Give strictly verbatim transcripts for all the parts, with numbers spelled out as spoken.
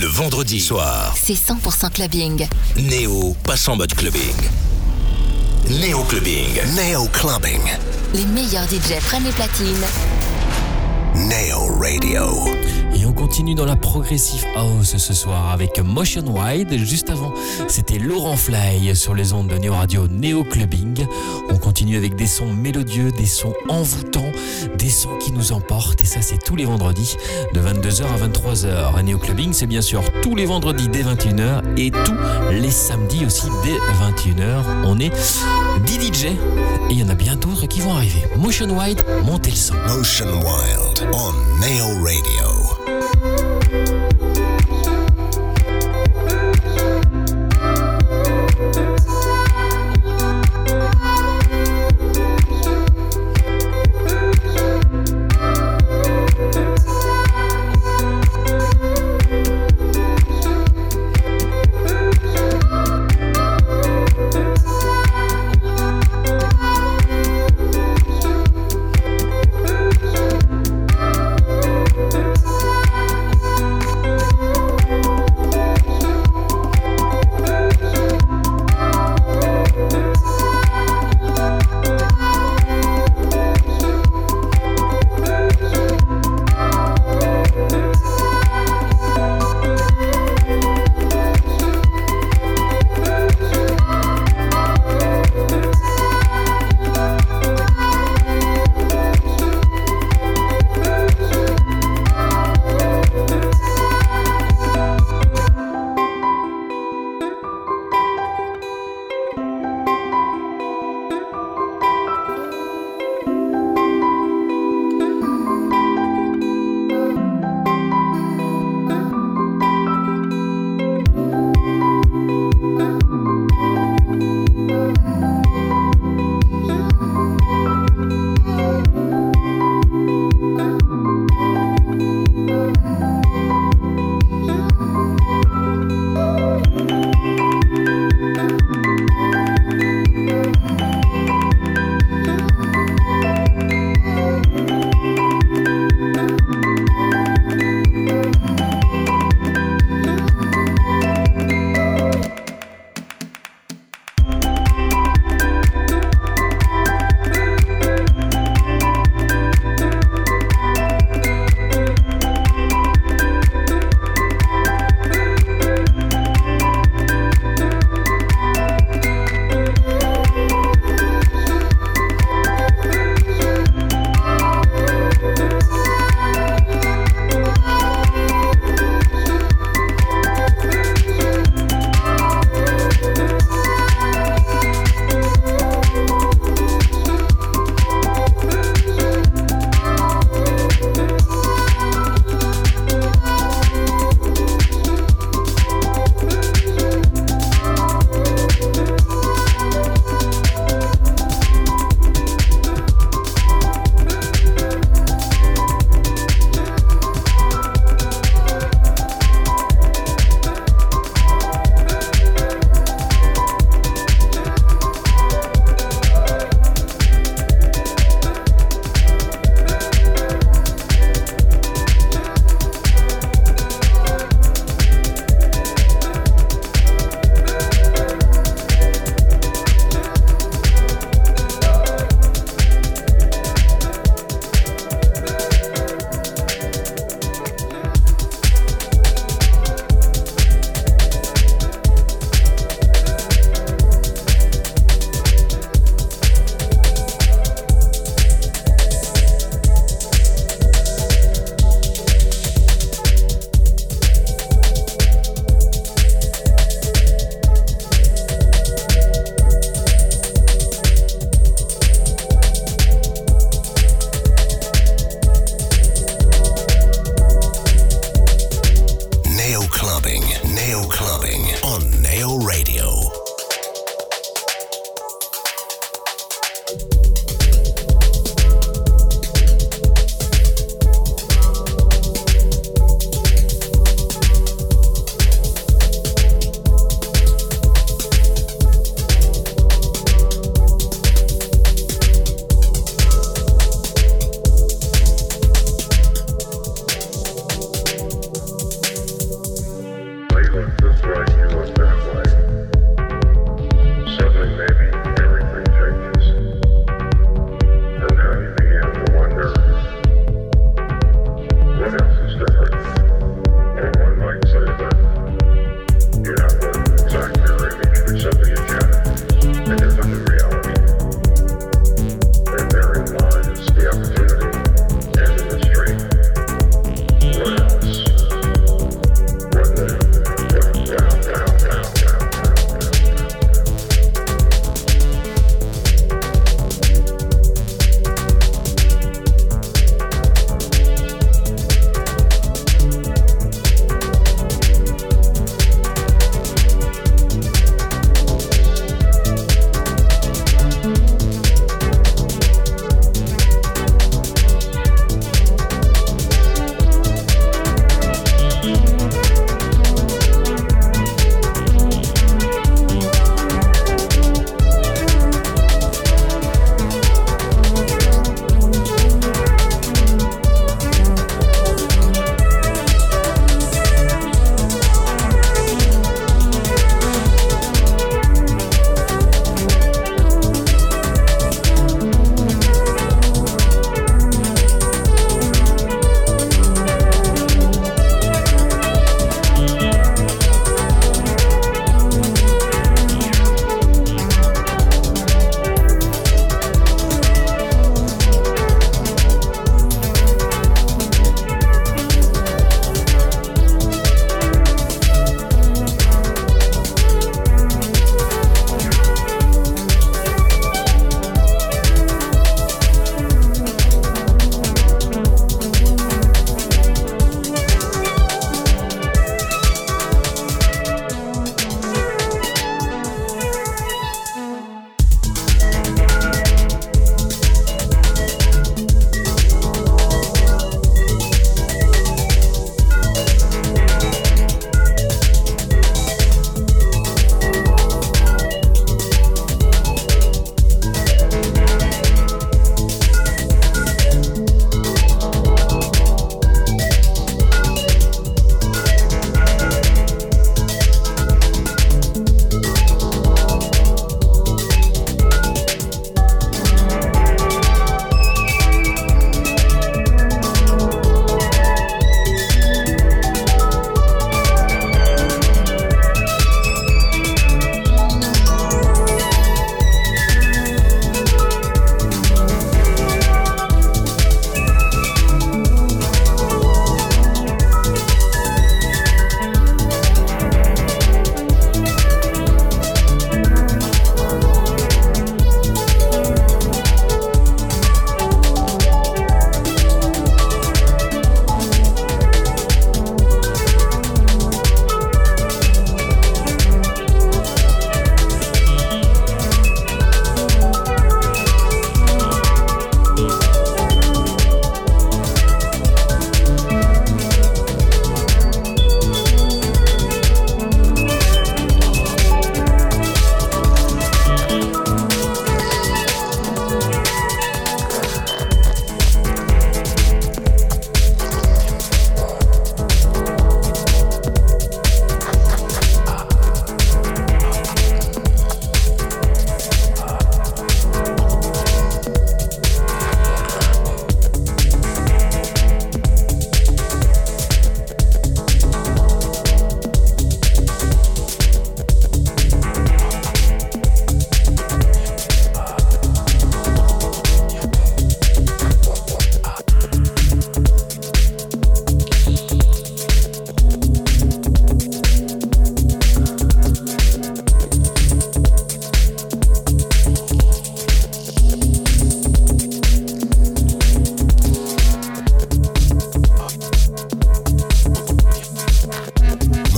Le vendredi soir, c'est cent pour cent clubbing. Néo passe en mode clubbing. Néo Clubbing. Néo Clubbing. Les meilleurs D J prennent les platines. Néo Radio. Et on continue dans la Progressive House ce soir avec Motion Wide. Juste avant, c'était Laurent Fly sur les ondes de Néo Radio, Néo Clubbing. On continue avec des sons mélodieux, des sons envoûtants, des sons qui nous emportent. Et ça, c'est tous les vendredis de vingt-deux heures à vingt-trois heures. Néo Clubbing, c'est bien sûr tous les vendredis dès vingt et une heures et tous les samedis aussi dès vingt et une heures. On est dix D J et il y en a bien d'autres qui vont arriver. Motion Wide, montez le son. Motion Wild on Néo Radio.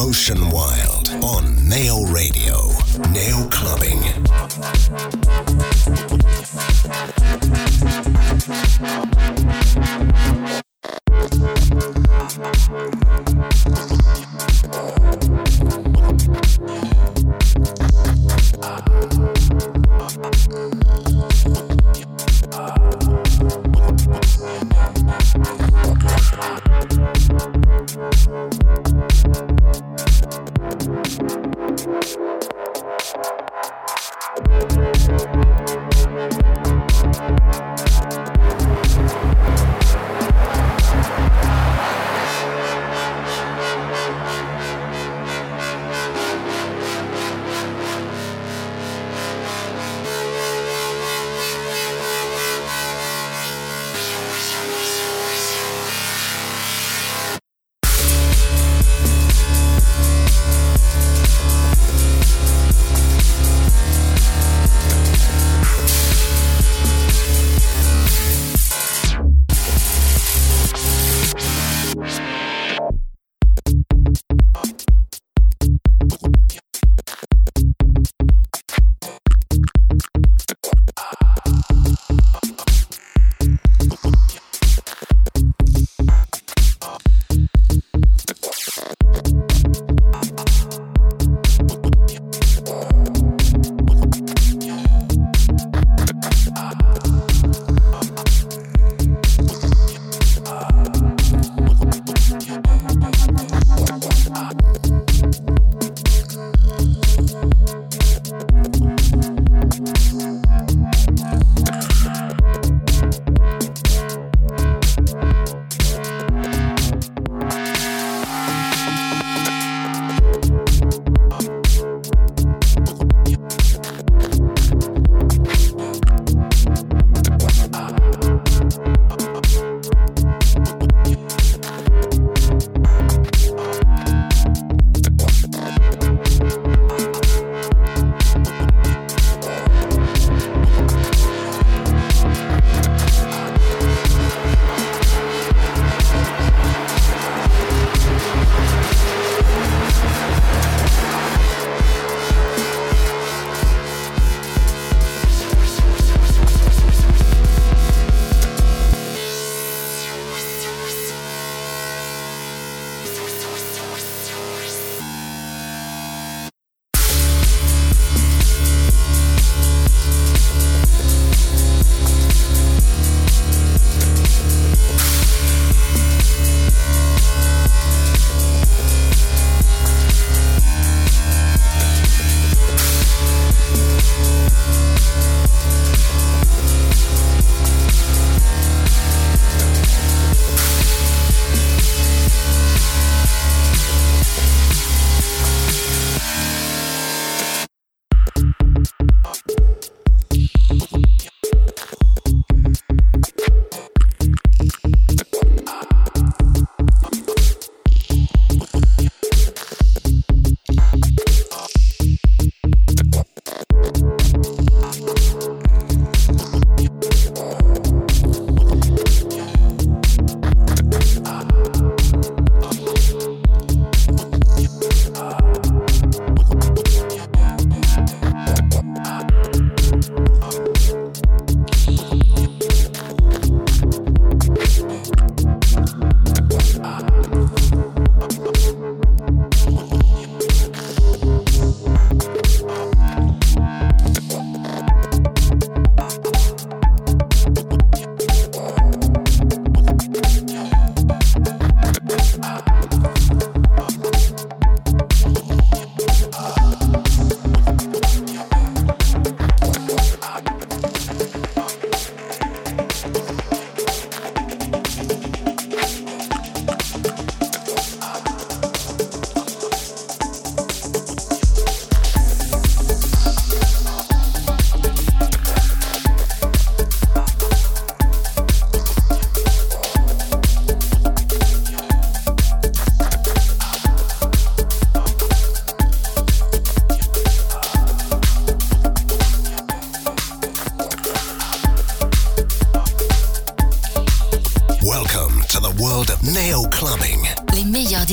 Motion Wild on Néo Radio. Néo Clubbing.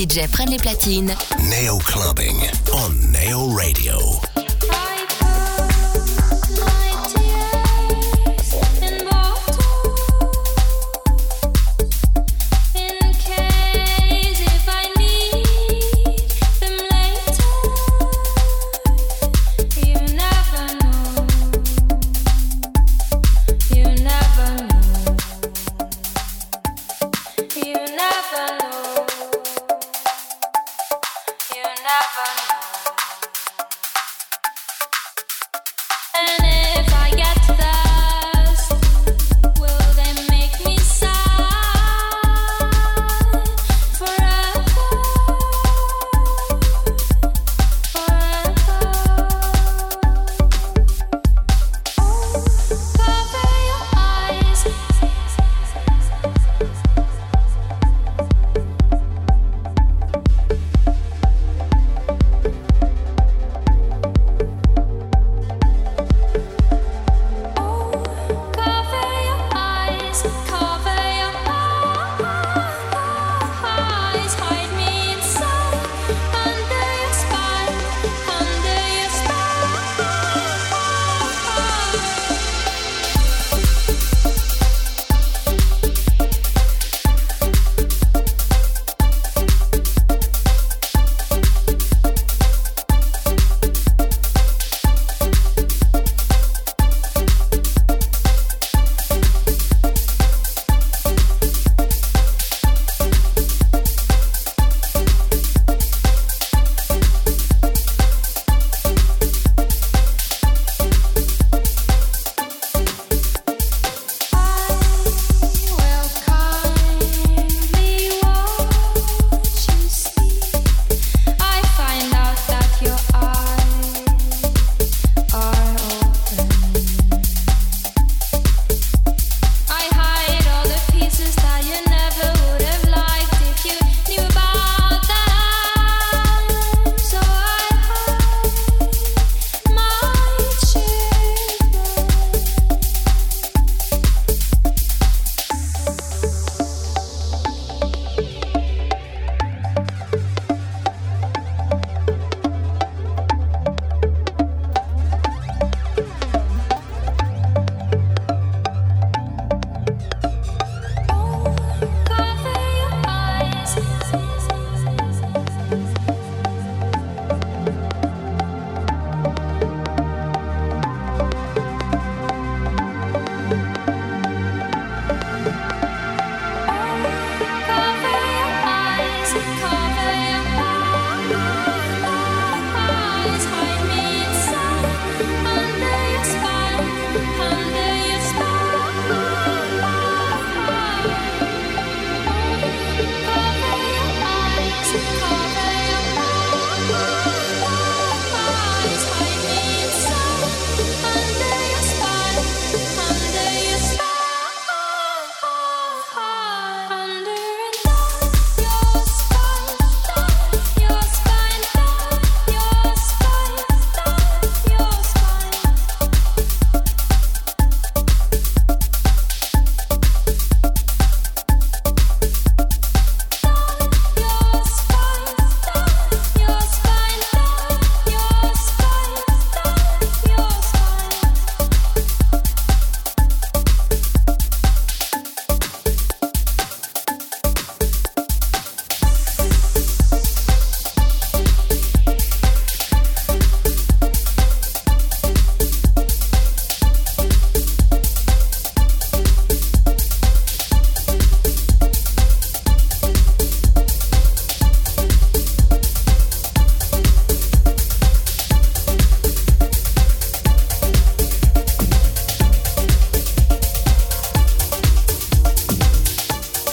D J prennent les platines. Néo Clubbing on Néo Radio.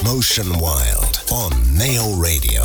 Motion Wide on Néo Radio.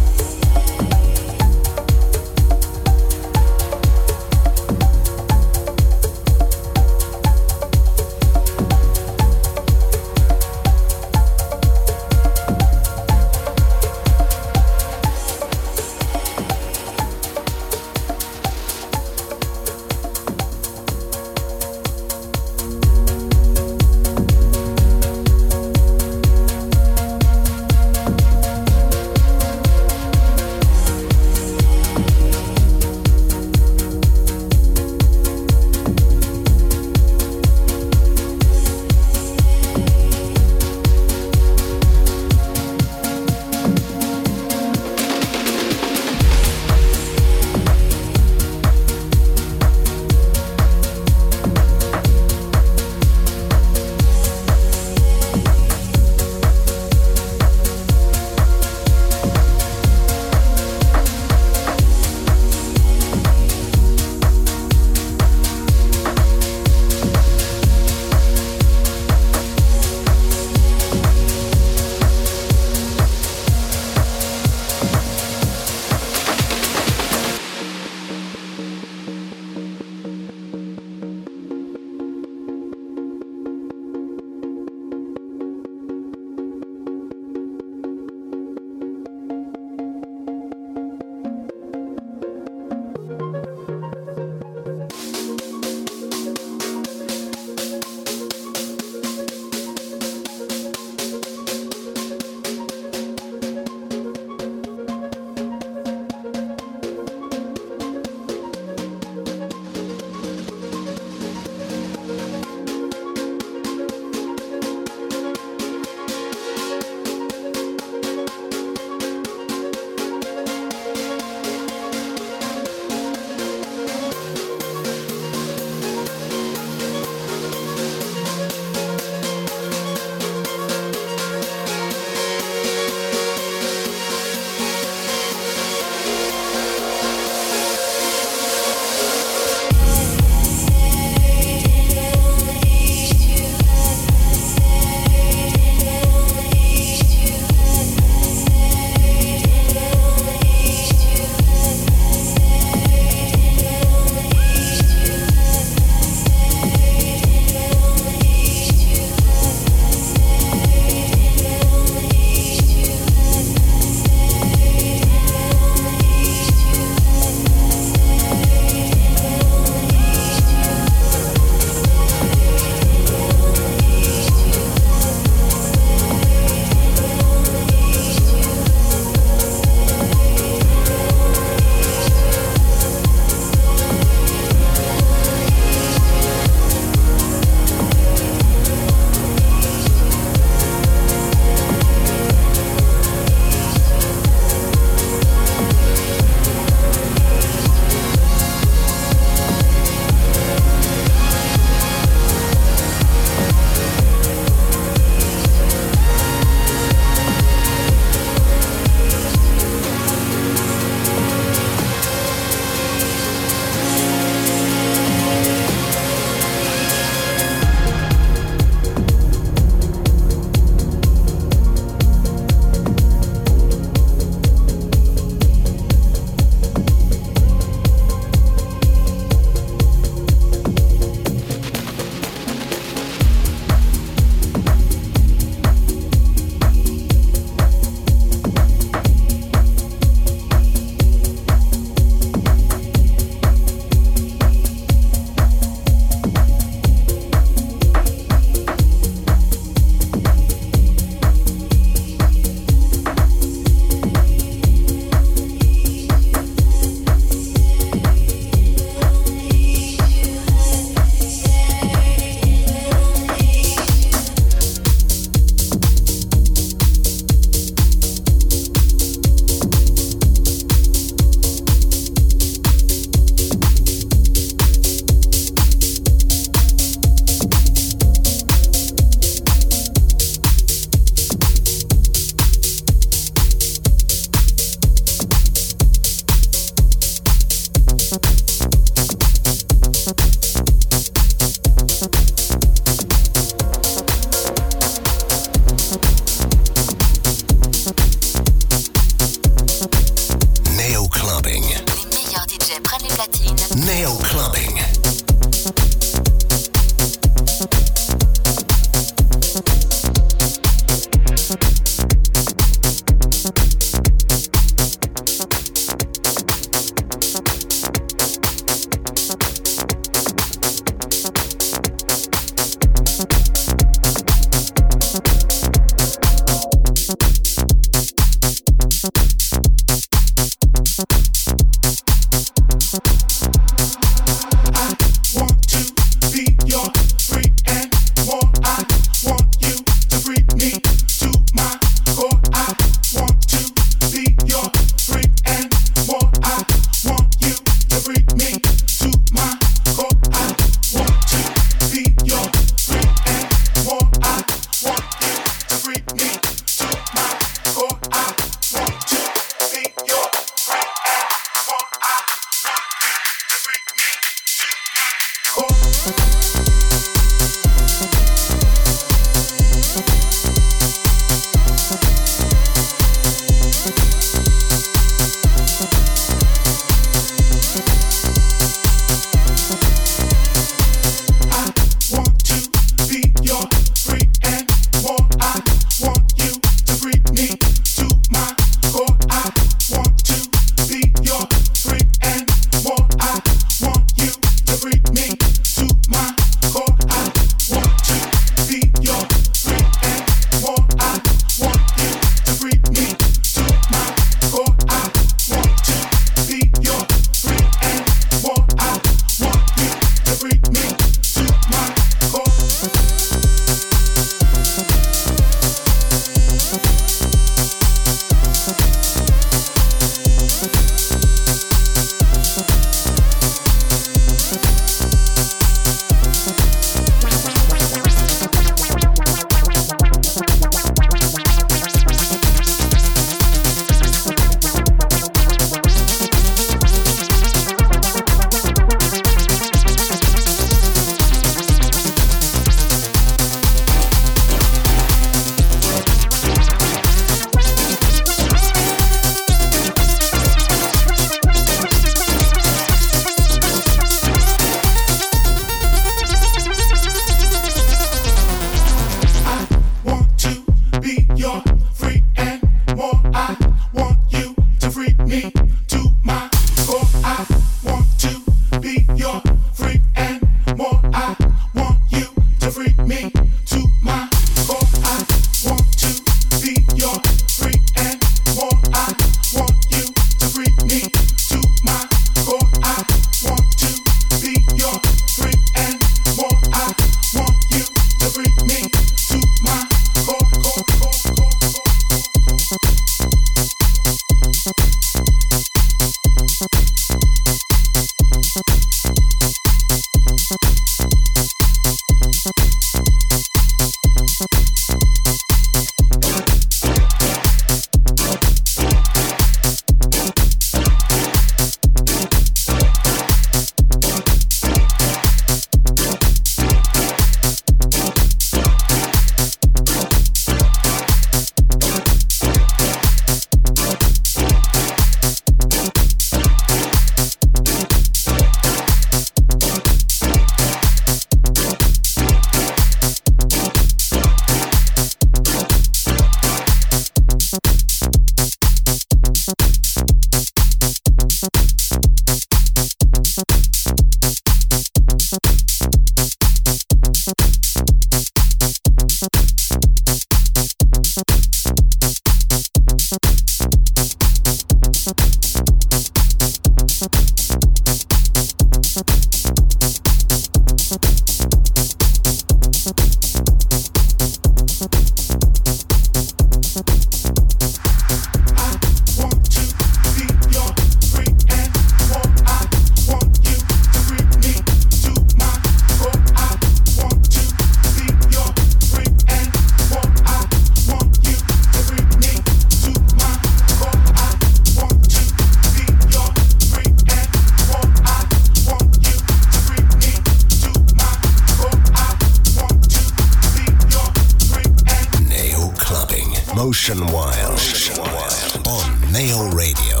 Motion Wide on Néo Radio.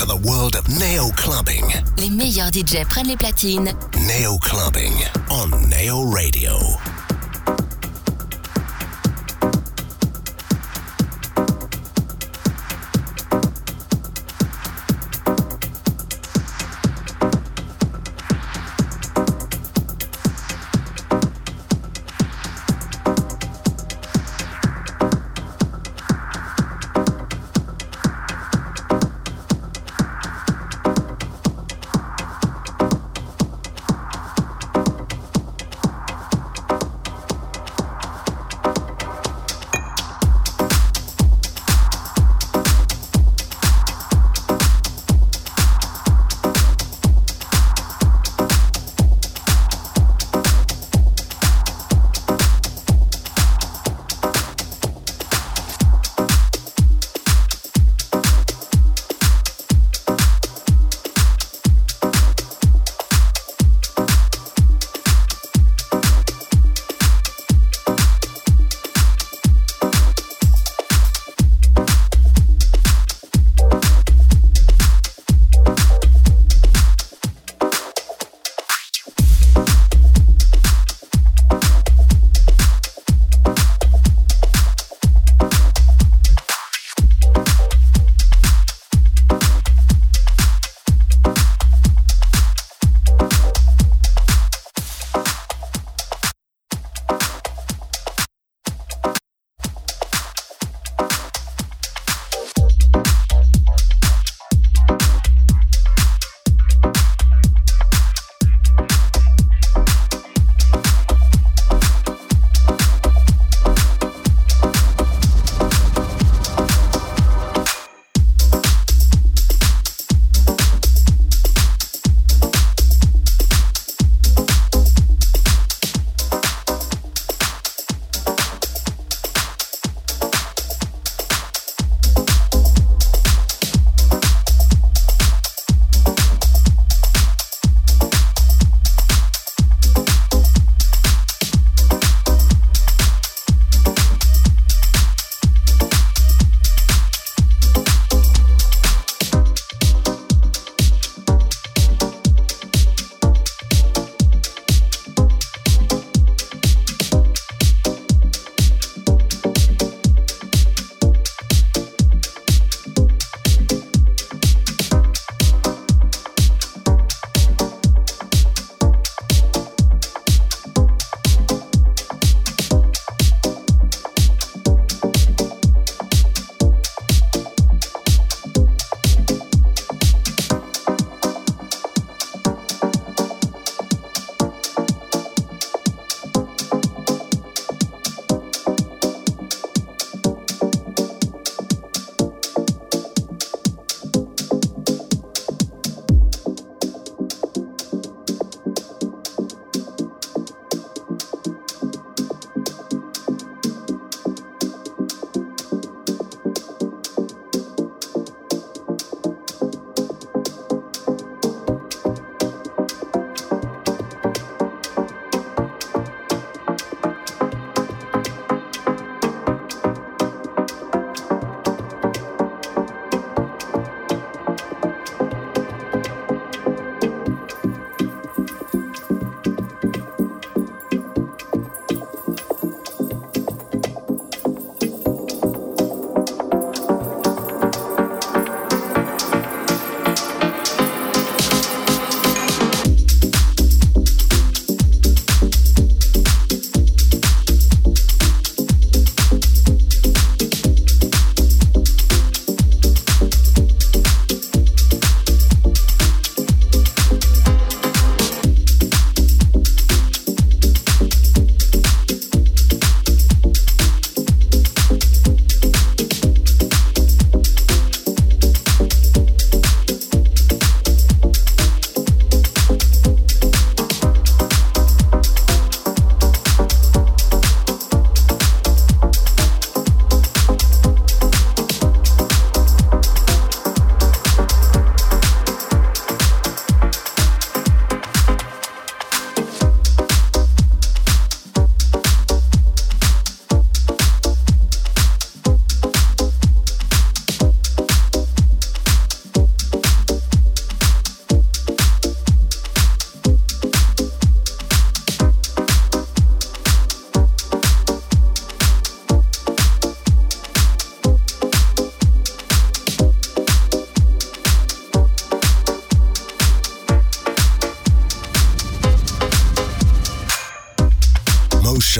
into the world of Néo Clubbing. Les meilleurs D J prennent les platines. Néo Clubbing on Néo Radio.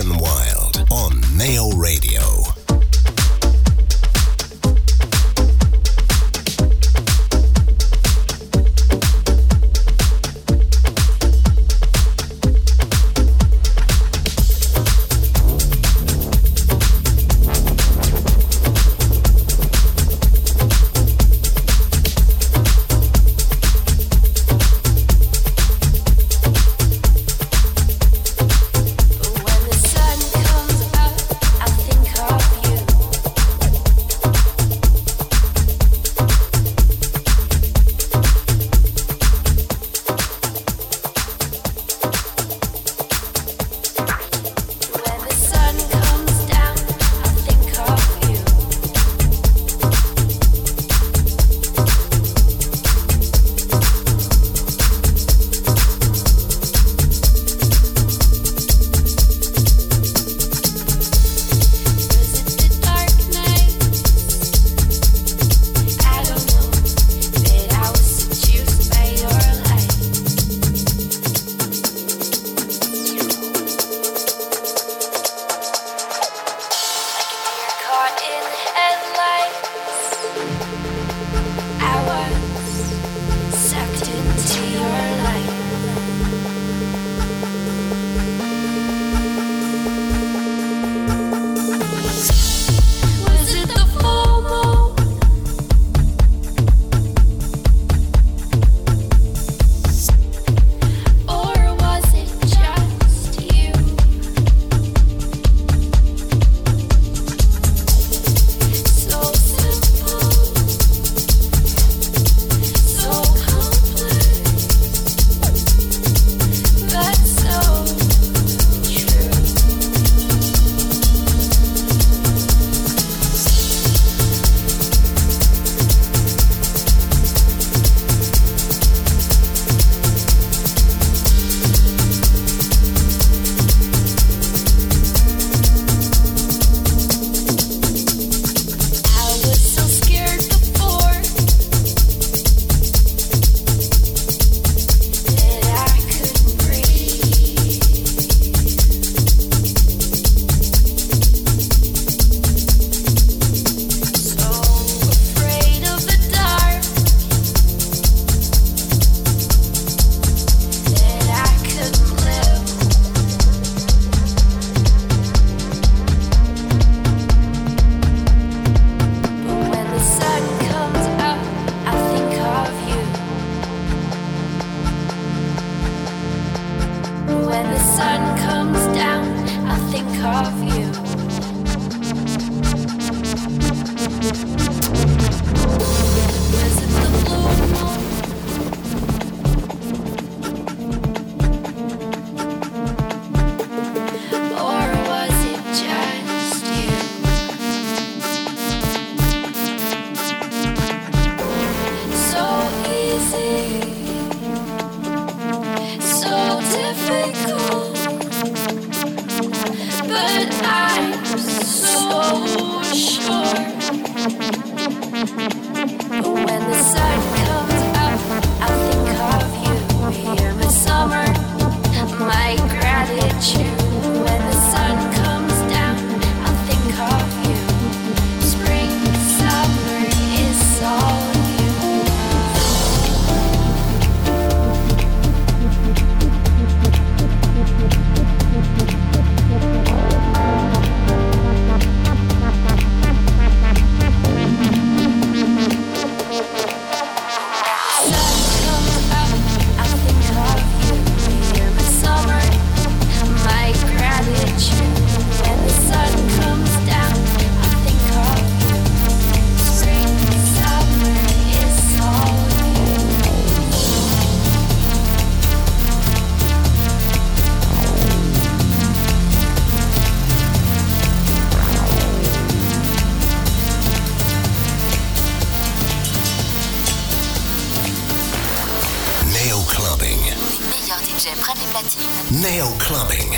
Motion Wild on Néo Radio. Néo Clubbing.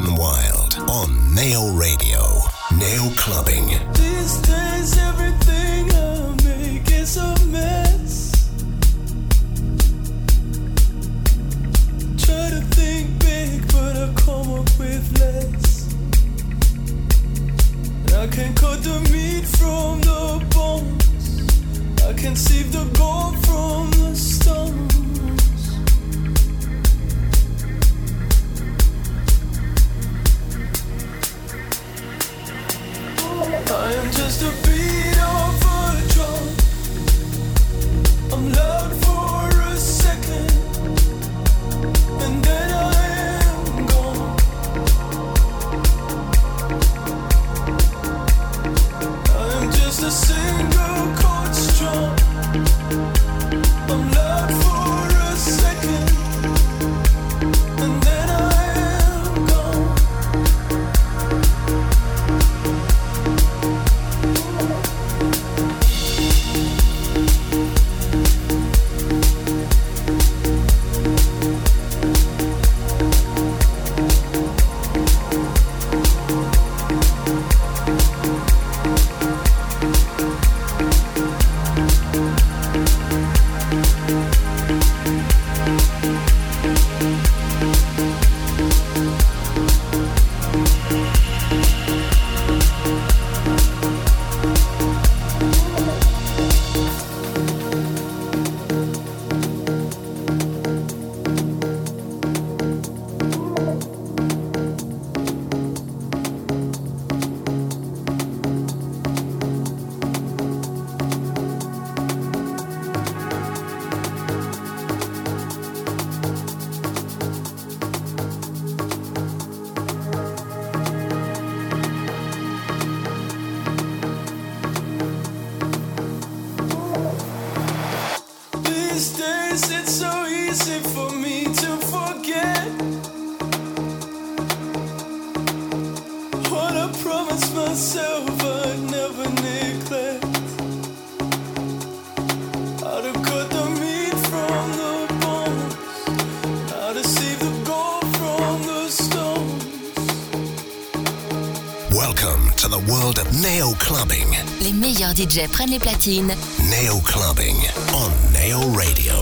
Motion Wide on Néo Radio. Néo Clubbing. These days everything I make is a mess. Try to think big but I come up with less. And I can cut the meat from the bones. I can sieve the gold from the stones. I am just a beat of a drum. I'm loud for a second, and then I am gone. I am just a single chord strum. I'm loud for a second, and then I am gone. Les meilleurs D J prennent les platines. Néo Clubbing on Néo Radio.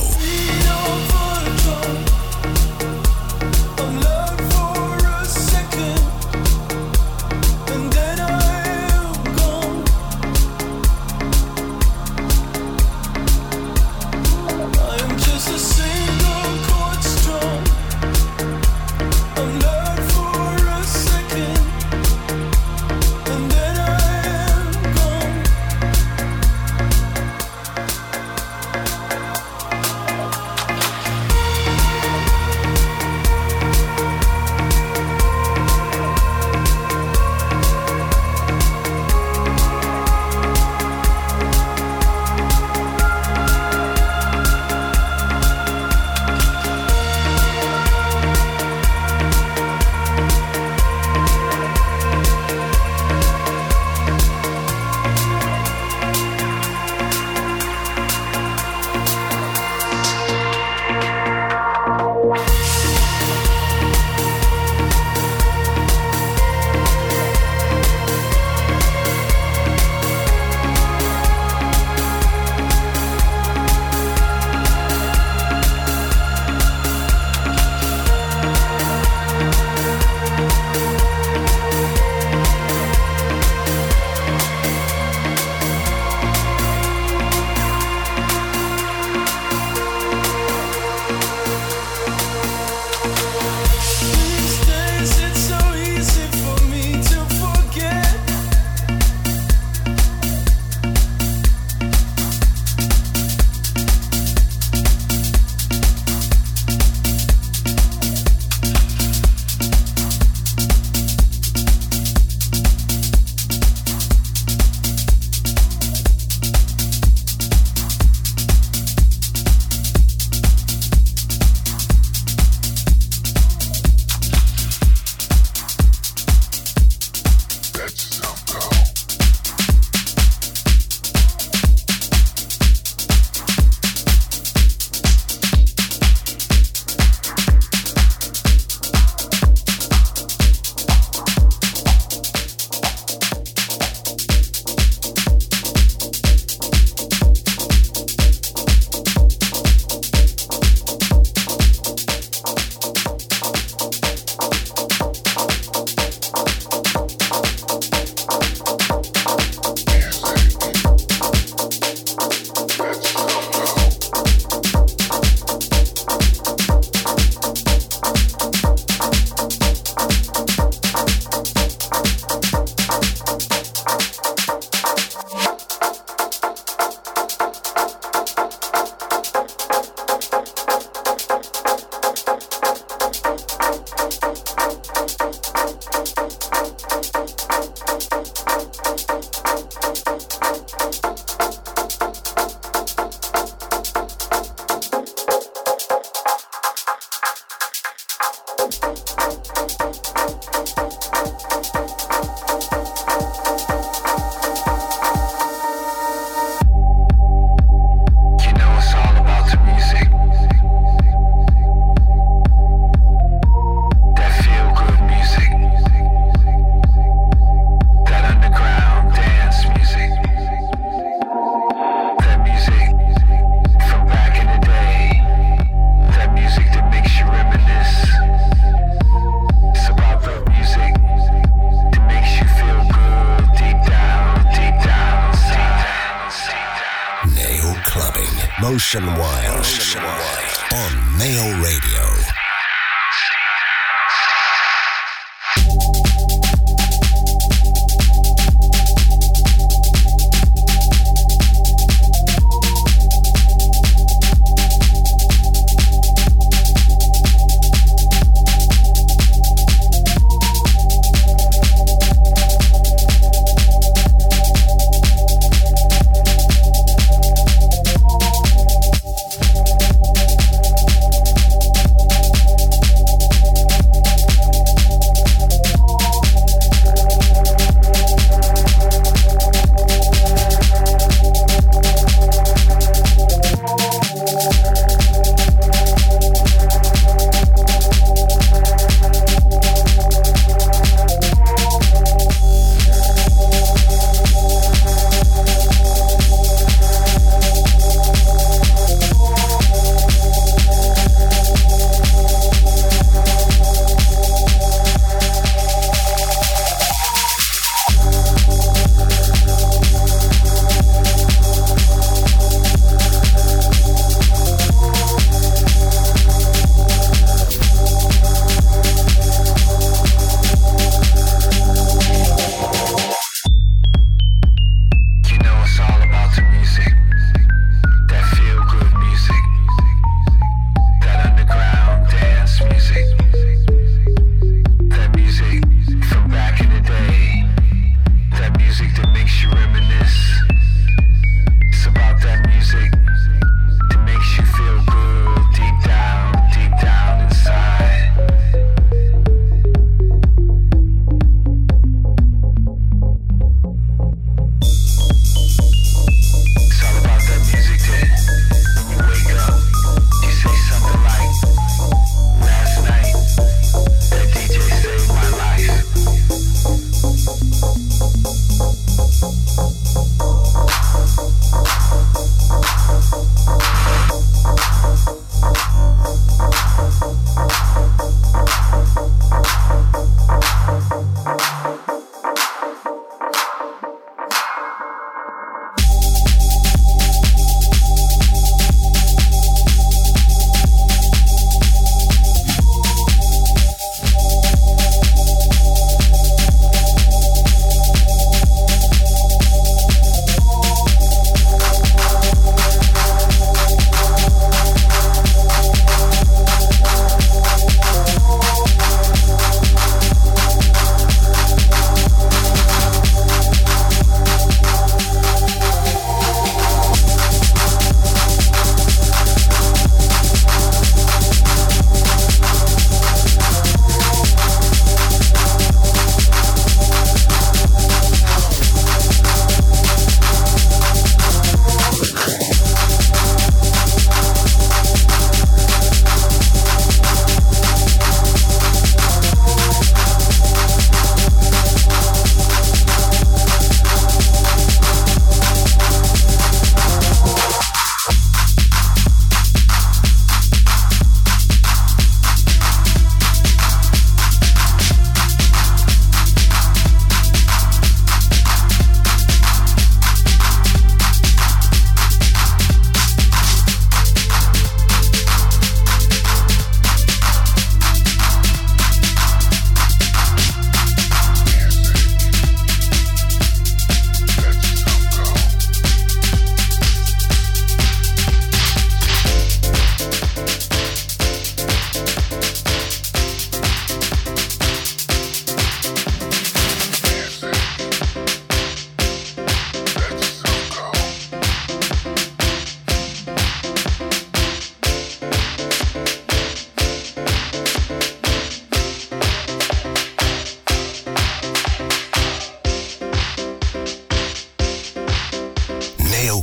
Motion Wide, Motion Wide on Néo Radio.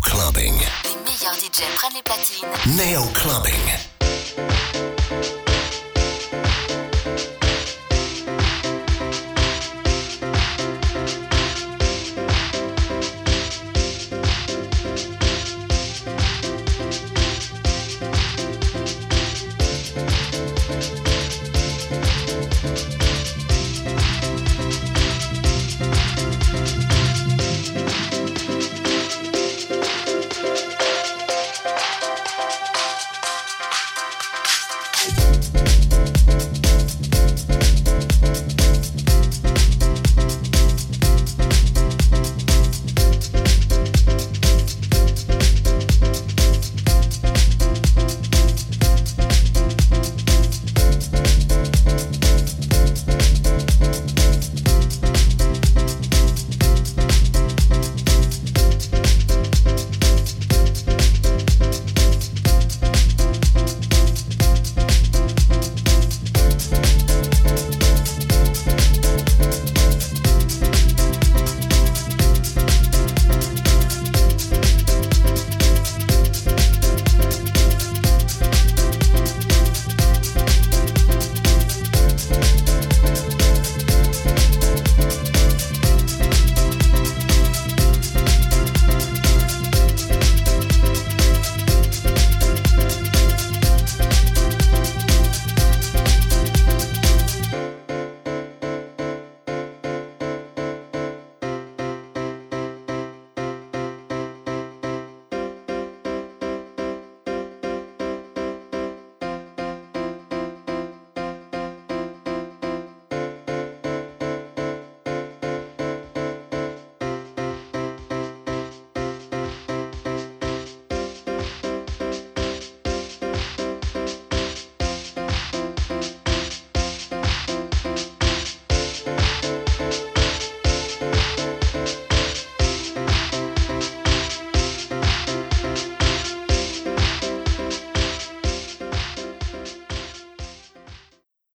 Clubbing. Les meilleurs D Js prennent les platines. Néo Clubbing.